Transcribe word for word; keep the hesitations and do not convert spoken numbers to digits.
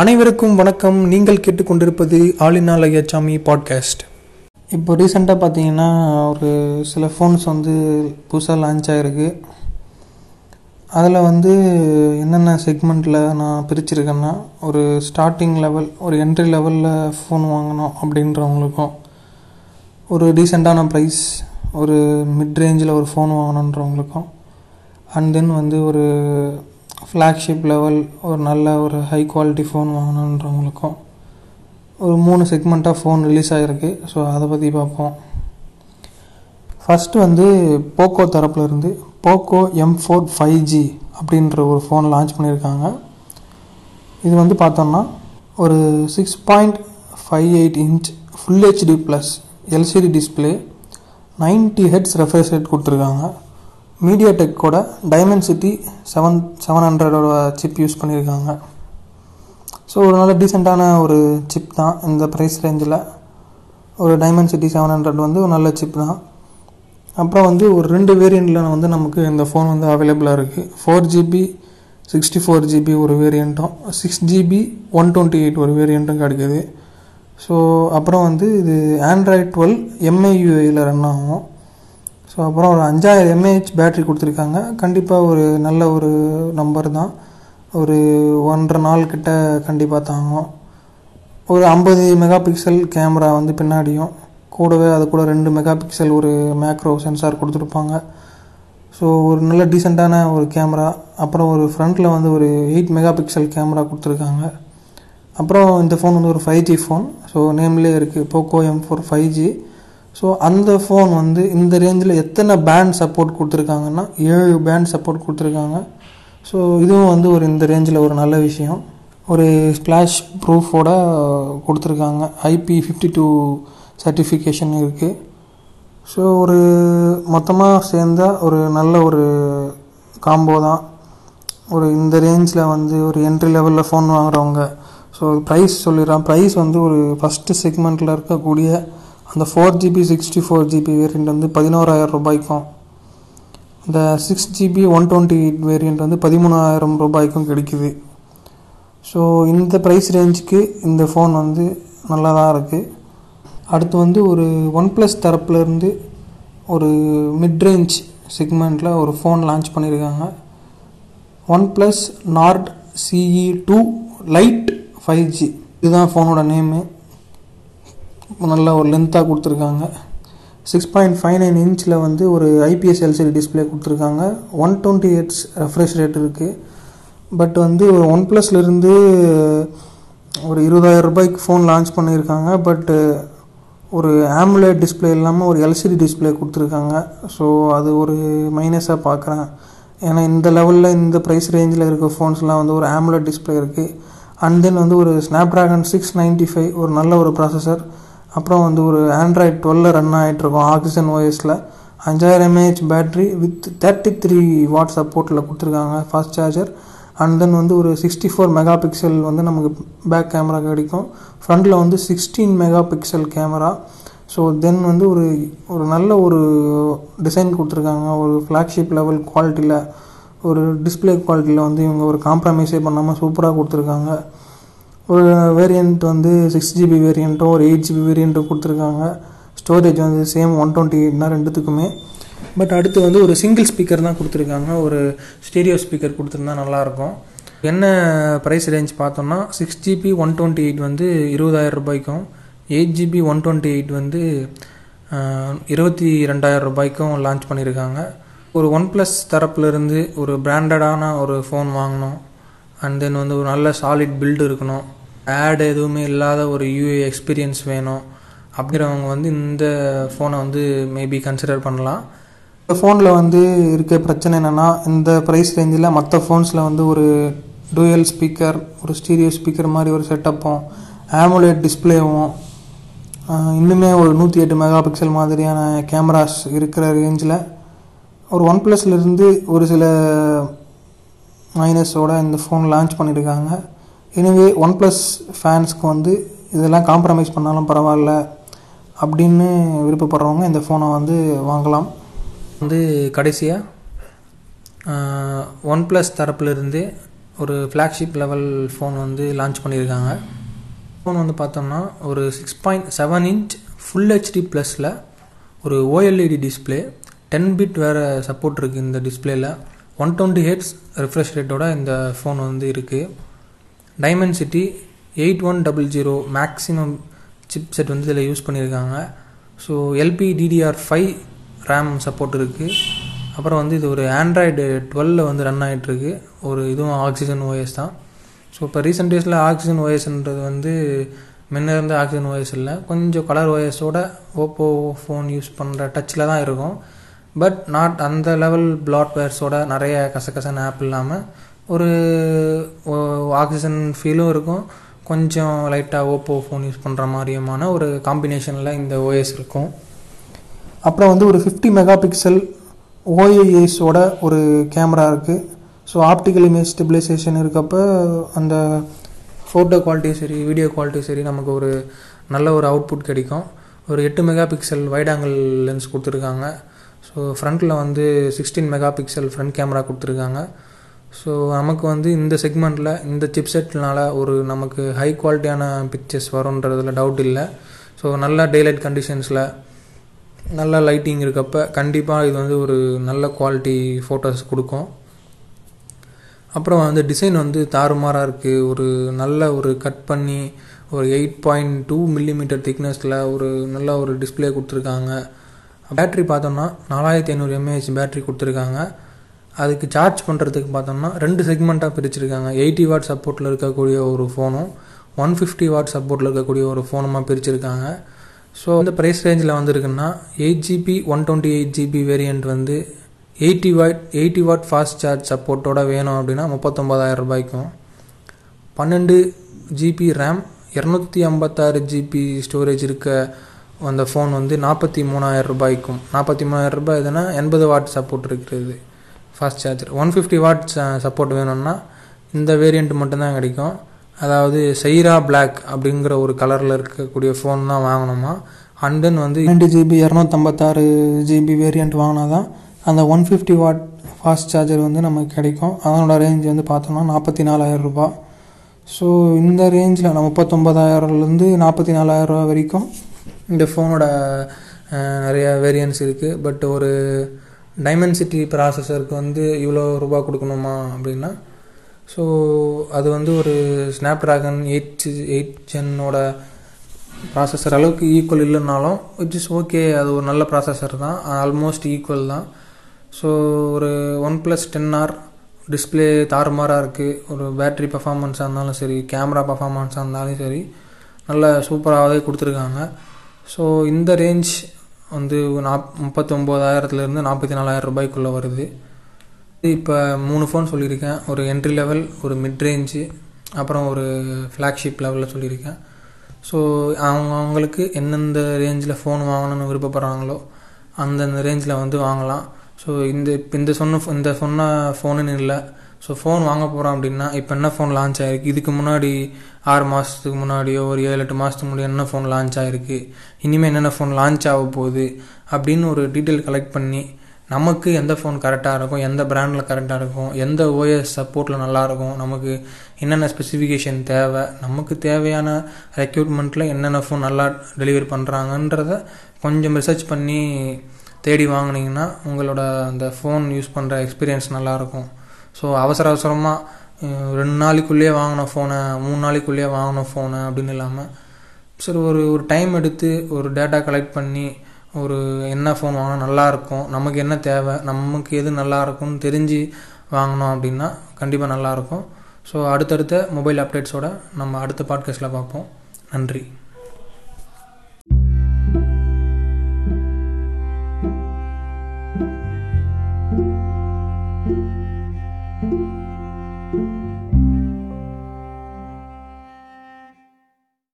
அனைவருக்கும் வணக்கம். நீங்கள் கேட்டுக்கொண்டிருப்பது ஆலினா லய்யாச்சாமி பாட்காஸ்ட். இப்போ ரீசெண்டாக பார்த்தீங்கன்னா ஒரு சில ஃபோன்ஸ் வந்து புதுசாக லான்ச் ஆகிருக்கு. அதில் வந்து என்னென்ன செக்மெண்ட்டில் நான் பிரிச்சுருக்கேன்னா, ஒரு ஸ்டார்டிங் லெவல், ஒரு என்ட்ரி லெவலில் ஃபோன் வாங்கணும் அப்படின்றவங்களுக்கும், ஒரு டீசெண்டான ப்ரைஸ், ஒரு மிட் ரேஞ்சில் ஒரு ஃபோன் வாங்கணுன்றவங்களுக்கும், அண்ட் தென் வந்து ஒரு ஃப்ளாக்ஷிப் லெவல், ஒரு நல்ல ஒரு ஹை குவாலிட்டி ஃபோன் வாங்கணுன்றவங்களுக்கும் ஒரு மூணு செக்மெண்ட்டாக ஃபோன் ரிலீஸ் ஆகிருக்கு. ஸோ அதை பற்றி பார்ப்போம். ஃபஸ்ட்டு வந்து போக்கோ தரப்புலேருந்து Poco M four five G அப்படின்ற ஒரு ஃபோன் லான்ச் பண்ணியிருக்காங்க. இது வந்து பார்த்தோம்னா ஒரு six point five eight inch full HD plus LCD display, ninety hertz refresh rate கொடுத்துருக்காங்க. மீடியாடெக்கோட டைமென்சிட்டி செவன் செவன் ஹண்ட்ரடோட சிப் யூஸ் பண்ணியிருக்காங்க. ஸோ ஒரு நல்ல டீசெண்டான ஒரு சிப் தான் இந்த ப்ரைஸ் ரேஞ்சில். ஒரு டைமென்சிட்டி செவன் ஹண்ட்ரட் வந்து ஒரு நல்ல சிப் தான். அப்புறம் வந்து ஒரு ரெண்டு வேரியண்ட்டில் வந்து நமக்கு இந்த ஃபோன் வந்து அவைலபிளாக இருக்குது. Four GB sixty four GB ஒரு வேரியண்ட்டும், six GB one twenty eight ஒரு வேரியண்ட்டும் கிடைக்கிது. ஸோ அப்புறம் வந்து இது ஆண்ட்ராய்ட் டுவெல் எம்ஐயூஐயில் ரன் ஆகும். ஸோ அப்புறம் ஒரு அஞ்சாயிரம் எம்ஏஹெச் பேட்ரி கொடுத்துருக்காங்க. கண்டிப்பாக ஒரு நல்ல ஒரு நம்பர் தான். ஒரு ஒன்றரை நாள் கிட்ட கண்டிப்பாக தாங்கும். ஒரு ஐம்பது மெகா பிக்சல் கேமரா வந்து பின்னாடியும், கூடவே அது கூட ரெண்டு மெகா பிக்சல் ஒரு மேக்ரோ சென்சார் கொடுத்துருப்பாங்க. ஸோ ஒரு நல்ல டீசெண்டான ஒரு கேமரா. அப்புறம் ஒரு ஃப்ரண்ட்டில் வந்து ஒரு எயிட் மெகா பிக்சல் கேமரா கொடுத்துருக்காங்க. அப்புறம் இந்த ஃபோன் வந்து ஒரு ஃபைவ் ஜி ஃபோன். ஸோ நேம்லேயே இருக்குது Poco M four five G. So அந்த ஃபோன் வந்து இந்த ரேஞ்சில் எத்தனை பேண்ட் சப்போர்ட் கொடுத்துருக்காங்கன்னா ஏழு பேண்ட் சப்போர்ட் கொடுத்துருக்காங்க. ஸோ இதுவும் வந்து ஒரு இந்த ரேஞ்சில் ஒரு நல்ல விஷயம். ஒரு ஸ்ப்ளாஷ் ப்ரூஃபோட கொடுத்துருக்காங்க. ஐபி ஃபிஃப்டி டூ சர்டிஃபிகேஷன் இருக்குது. ஸோ ஒரு மொத்தமாக சேர்ந்தால் ஒரு நல்ல ஒரு காம்போ தான். ஒரு இந்த ரேஞ்சில் வந்து ஒரு என்ட்ரி லெவலில் ஃபோன் வாங்குகிறவங்க, ஸோ ப்ரைஸ் சொல்லிடுறான். ப்ரைஸ் வந்து ஒரு ஃபஸ்ட்டு செக்மெண்ட்டில் இருக்கக்கூடிய அந்த four GB sixty four GB variant வந்து பதினோராயிரம் ரூபாய்க்கும், இந்த six GB one twenty eight variant வந்து பதிமூணாயிரம் ரூபாய்க்கும் கிடைக்குது. ஸோ இந்த ப்ரைஸ் ரேஞ்சுக்கு இந்த ஃபோன் வந்து நல்லா தான் இருக்குது. அடுத்து வந்து ஒரு ஒன்ப்ளஸ் தரப்புலேருந்து ஒரு மிட்ரேஞ்ச் செக்மெண்ட்டில் ஒரு ஃபோன் லான்ச் பண்ணியிருக்காங்க. OnePlus Nord CE two lite five G இதுதான் ஃபோனோட நேமு. நல்லா ஒரு லென்த்தாக கொடுத்துருக்காங்க. சிக்ஸ் பாயிண்ட் ஃபைவ் நைன் இன்ச்சில் வந்து ஒரு ஐபிஎஸ் எல்சிடி டிஸ்பிளே கொடுத்துருக்காங்க. One twenty AIDS refresh rate இருக்குது. பட் வந்து ஒரு ஒன் ப்ளஸ்லேருந்து ஒரு இருபதாயிரம் ரூபாய்க்கு ஃபோன் லான்ச் பண்ணியிருக்காங்க. பட் ஒரு ஆம்லேட் டிஸ்பிளே இல்லாமல் ஒரு எல்சிடி டிஸ்பிளே கொடுத்துருக்காங்க. ஸோ அது ஒரு மைனஸாக பார்க்குறேன். ஏன்னா இந்த லெவலில் இந்த ப்ரைஸ் ரேஞ்சில் இருக்க ஃபோன்ஸ்லாம் வந்து ஒரு ஆம்லேட் டிஸ்பிளே இருக்குது. அண்ட் தென் வந்து ஒரு ஸ்னாப்ட்ராகன் சிக்ஸ் நைன்ட்டி ஃபைவ் ஒரு நல்ல ஒரு ப்ராசஸர். அப்புறம் வந்து ஒரு ஆண்ட்ராய்ட் டுவெல்லில் ரன் ஆகிட்ருக்கோம் ஆக்சிஜன் ஓஎஸில். அஞ்சாயிரம் mAh battery with thirty three watt சப்போர்ட்டில் கொடுத்துருக்காங்க ஃபாஸ்ட் சார்ஜர். அண்ட் தென் வந்து ஒரு சிக்ஸ்டி ஃபோர் மெகா பிக்சல் வந்து நமக்கு பேக் கேமரா கிடைக்கும். ஃப்ரண்ட்டில் வந்து sixteen megapixel camera. So then வந்து ஒரு ஒரு நல்ல ஒரு டிசைன் கொடுத்துருக்காங்க. ஒரு ஃப்ளாக்ஷிப் லெவல் குவாலிட்டியில், ஒரு டிஸ்பிளே குவாலிட்டியில் வந்து இவங்க ஒரு காம்ப்ரமைஸே பண்ணாமல் சூப்பராக கொடுத்துருக்காங்க. ஒரு வேரியண்ட் வந்து சிக்ஸ் ஜிபி வேரியண்ட்டும் ஒரு எயிட் ஜிபி வேரியண்ட்டும் கொடுத்துருக்காங்க. ஸ்டோரேஜ் வந்து சேம் ஒன் டுவெண்ட்டி எயிட்னா ரெண்டுத்துக்குமே. பட் அடுத்து வந்து ஒரு சிங்கிள் ஸ்பீக்கர் தான் கொடுத்துருக்காங்க. ஒரு ஸ்டீரியோ ஸ்பீக்கர் கொடுத்துருந்தா நல்லாயிருக்கும். என்ன ப்ரைஸ் ரேஞ்ச் பார்த்தோம்னா six GB one twenty eight வந்து இருபதாயிரம் ரூபாய்க்கும், eight GB one twenty eight வந்து இருபத்தி ரெண்டாயிரம் ரூபாய்க்கும் லான்ச் பண்ணியிருக்காங்க. ஒரு ஒன் ப்ளஸ் தரப்புலேருந்து ஒரு பிராண்டடான ஒரு ஃபோன் வாங்கணும். அண்ட் தென் வந்து ஒரு நல்ல சாலிட் பில்டு இருக்கணும், ஆட் எதுவுமே இல்லாத ஒரு யூஏ எக்ஸ்பீரியன்ஸ் வேணும் அப்படிங்கிறவங்க வந்து இந்த ஃபோனை வந்து மேபி கன்சிடர் பண்ணலாம். இந்த ஃபோனில் வந்து இருக்க பிரச்சனை என்னென்னா, இந்த ப்ரைஸ் ரேஞ்சில் மற்ற ஃபோன்ஸில் வந்து ஒரு டூயல் ஸ்பீக்கர், ஒரு ஸ்டீரியோ ஸ்பீக்கர் மாதிரி ஒரு செட்டப்பும், ஆமோலேட் டிஸ்பிளேவும், இன்னுமே ஒரு நூற்றி எட்டு மெகா பிக்சல் மாதிரியான கேமராஸ் இருக்கிற ரேஞ்சில் ஒரு ஒன் ப்ளஸ்லேருந்து ஒரு சில மைனஸோட இந்த ஃபோன் லான்ச் பண்ணியிருக்காங்க. எனவே ஒன் ப்ளஸ் ஃபேன்ஸ்க்கு வந்து இதெல்லாம் காம்ப்ரமைஸ் பண்ணாலும் பரவாயில்ல அப்படின்னு விருப்பப்படுறவங்க இந்த ஃபோனை வந்து வாங்கலாம். வந்து கடைசியாக ஒன் ப்ளஸ் தரப்புலேருந்து ஒரு ஃப்ளாக்ஷிப் லெவல் ஃபோன் வந்து லான்ச் பண்ணியிருக்காங்க. ஃபோன் வந்து பார்த்தோம்னா ஒரு six point seven inch full HD ப்ளஸில் ஒரு ஓஎல்இடி டிஸ்பிளே, டென் பிட் வேறு சப்போர்ட் இருக்குது இந்த டிஸ்பிளேயில். ஒன் டுவெண்ட்டி ஹெட்ஸ் ரிஃப்ரெஷ் ரேட்டோட இந்த ஃபோன் வந்து இருக்குது. Dimensity eight one double zero maximum chip set வந்து இதில் யூஸ் பண்ணியிருக்காங்க. So LP DDR five RAM support இருக்குது. அப்புறம் வந்து இது ஒரு ஆண்ட்ராய்டு டுவெல்வில் வந்து ரன் ஆகிட்டுருக்கு. ஒரு இதுவும் ஆக்சிஜன் ஓஎஸ் தான். ஸோ இப்போ ரீசெண்ட் டேஸில் ஆக்சிஜன் ஓஎஸ்ன்றது வந்து முன்ன இருந்த ஆக்சிஜன் ஓஎஸ் இல்லை, கொஞ்சம் கலர் ஓஎஸோட ஓப்போ ஃபோன் யூஸ் பண்ணுற டச்சில் தான் இருக்கும். பட் நாட் அந்த லெவல் பிளாட்வேர்ஸோட நிறைய கசகசன் ஆப் இல்லாமல் ஒரு ஆக்சிஜன் ஃபீலும் இருக்கும். கொஞ்சம் லைட்டாக ஓப்போ ஃபோன் யூஸ் பண்ணுற மாதிரியுமான ஒரு காம்பினேஷனில் இந்த ஓஎஸ் இருக்கும். அப்புறம் வந்து ஒரு ஃபிஃப்டி மெகா பிக்சல் ஓஏஎஸோட ஒரு கேமரா இருக்குது. ஸோ ஆப்டிக்கல் இமேஜ் ஸ்டெபிலைசேஷன் இருக்கப்போ அந்த ஃபோட்டோ குவாலிட்டி சரி, வீடியோ குவாலிட்டி சரி, நமக்கு ஒரு நல்ல ஒரு அவுட்புட் கிடைக்கும். ஒரு எட்டு mega pixel wide angle lens கொடுத்துருக்காங்க. ஸோ ஃப்ரண்ட்டில் வந்து sixteen mega pixel front camera கொடுத்துருக்காங்க. ஸோ நமக்கு வந்து இந்த செக்மெண்ட்டில் இந்த சிப்செட்னால ஒரு நமக்கு ஹை குவாலிட்டியான பிக்சர்ஸ் வரும்ன்றதுல டவுட் இல்லை. ஸோ நல்ல டேலைட் கண்டிஷன்ஸில் நல்ல லைட்டிங் இருக்கப்போ கண்டிப்பாக இது வந்து ஒரு நல்ல குவாலிட்டி ஃபோட்டோஸ் கொடுக்கும். அப்புறம் வந்து டிசைன் வந்து தாறுமாறாக இருக்குது. ஒரு நல்ல ஒரு கட் பண்ணி ஒரு எயிட் பாயிண்ட் டூ மில்லிமீட்டர் திக்னஸில் ஒரு நல்ல ஒரு டிஸ்பிளே கொடுத்துருக்காங்க. பேட்ரி பார்த்தோம்னா நாலாயிரத்தி ஐநூறு எம்ஏஹெச் பேட்ரி கொடுத்துருக்காங்க. அதுக்கு சார்ஜ் பண்ணுறதுக்கு பார்த்தோம்னா ரெண்டு செக்மெண்ட்டாக பிரிச்சுருக்காங்க. எயிட்டி வாட் சப்போர்ட்டில் இருக்கக்கூடிய ஒரு ஃபோனும் ஒன் ஃபிஃப்டி வாட் சப்போர்ட்டில் இருக்கக்கூடிய ஒரு ஃபோனுமாக பிரிச்சுருக்காங்க. ஸோ இந்த ப்ரைஸ் ரேஞ்சில் வந்துருக்குன்னா eight GB one twenty eight GB variant வந்து eighty watt eighty watt fast charge சப்போர்ட்டோட வேணும் அப்படின்னா முப்பத்தொம்பதாயிரம் ரூபாய்க்கும், பன்னெண்டு ஜிபி ரேம் இரநூத்தி ஐம்பத்தாறு ஜிபி ஸ்டோரேஜ் இருக்க அந்த ஃபோன் வந்து நாற்பத்தி மூணாயிரம் ரூபாய்க்கும் நாற்பத்தி மூணாயிரம் ரூபாய் எதுனா எண்பது வாட் சப்போர்ட் இருக்கிறது fast charger. One fifty watt support வேணும்னா இந்த வேரியண்ட் மட்டும்தான் கிடைக்கும். அதாவது சைரா பிளாக் அப்படிங்கிற ஒரு கலரில் இருக்கக்கூடிய ஃபோன் தான் வாங்கினோமா, அண்ட் தென் வந்து ரெண்டு ஜிபி இரநூத்தம்பத்தாறு ஜிபி வேரியண்ட் வாங்கினா தான் அந்த one fifty watt fast charger வந்து நமக்கு கிடைக்கும். அதனோட ரேஞ்ச் வந்து பார்த்தோம்னா நாற்பத்தி நாலாயிரம் ரூபா. ஸோ இந்த ரேஞ்சில் நம்ம முப்பத்தொம்பதாயிரம்லேருந்து நாற்பத்தி நாலாயிரம் ரூபா வரைக்கும் இந்த ஃபோனோட நிறைய வேரியன்ஸ் இருக்குது. பட் ஒரு டைமென்சிட்டி ப்ராசஸருக்கு வந்து இவ்வளோ ரூபா கொடுக்கணுமா அப்படின்னா, ஸோ அது வந்து ஒரு ஸ்னாப்ட்ராகன் எயிட் எயிட் ஜென்னோட ப்ராசஸர் அளவுக்கு ஈக்குவல் இல்லைனாலும் விச் இஸ் ஓகே, அது ஒரு நல்ல ப்ராசஸர் தான், ஆல்மோஸ்ட் ஈக்குவல் தான். ஸோ ஒரு OnePlus ten R display தாறுமாறாக இருக்குது. ஒரு பேட்ரி பர்ஃபார்மன்ஸாக இருந்தாலும் சரி, கேமரா பர்ஃபார்மன்ஸாக இருந்தாலும் சரி, நல்ல சூப்பராகவே கொடுத்துருக்காங்க. ஸோ இந்த ரேஞ்ச் வந்து நாப் முப்பத்தொம்போதாயிரத்துலேருந்து நாற்பத்தி நாலாயிரம் ரூபாய்க்குள்ளே வருது. இப்போ மூணு ஃபோன் சொல்லியிருக்கேன். ஒரு என்ட்ரி லெவல், ஒரு மிட் ரேஞ்சு, அப்புறம் ஒரு ஃப்ளாக்ஷிப் லெவலில் சொல்லியிருக்கேன். ஸோ அவங்க அவங்களுக்கு எந்தெந்த ரேஞ்சில் ஃபோன் வாங்கணும்னு விருப்பப்படுறாங்களோ அந்தந்த ரேஞ்சில் வந்து வாங்கலாம். ஸோ இந்த இப்போ இந்த சொன்ன இந்த சொன்ன ஃபோனுன்னு இல்லை. ஸோ ஃபோன் வாங்க போகிறோம் அப்படின்னா இப்போ என்ன ஃபோன் லான்ச் ஆகிருக்கு, இதுக்கு முன்னாடி ஆறு மாதத்துக்கு முன்னாடியோ ஒரு ஏழு எட்டு மாதத்துக்கு முன்னாடி என்ன ஃபோன் லான்ச் ஆகிருக்கு, இனிமேல் என்னென்ன ஃபோன் லான்ச் ஆக போகுது அப்படின்னு ஒரு டீட்டெயில் கலெக்ட் பண்ணி நமக்கு எந்த ஃபோன் கரெக்டாக இருக்கும், எந்த பிராண்டில் கரெக்டாக இருக்கும், எந்த ஓஎஸ் சப்போர்ட்டில் நல்லாயிருக்கும், நமக்கு என்னென்ன ஸ்பெசிஃபிகேஷன் தேவை, நமக்கு தேவையான ரெக்யூட்மெண்ட்டில் என்னென்ன ஃபோன் நல்லா டெலிவரி பண்ணுறாங்கன்றத கொஞ்சம் ரிசர்ச் பண்ணி தேடி வாங்கினீங்கன்னா உங்களோட அந்த ஃபோன் யூஸ் பண்ணுற எக்ஸ்பீரியன்ஸ் நல்லாயிருக்கும். ஸோ அவசர அவசரமாக ரெண்டு நாளைக்குள்ளேயே வாங்கின ஃபோனை மூணு நாளைக்குள்ளேயே வாங்கின ஃபோனை அப்படின்னு இல்லாமல் சரி ஒரு ஒரு டைம் எடுத்து ஒரு டேட்டா கலெக்ட் பண்ணி ஒரு என்ன ஃபோன் வாங்கினா நல்லாயிருக்கும், நமக்கு என்ன தேவை, நமக்கு எது நல்லாயிருக்கும்னு தெரிஞ்சு வாங்கினோம் அப்படின்னா கண்டிப்பாக நல்லாயிருக்கும். ஸோ அடுத்தடுத்த மொபைல் அப்டேட்ஸோட நம்ம அடுத்த பாட்காஸ்ட்டில் பார்ப்போம். நன்றி.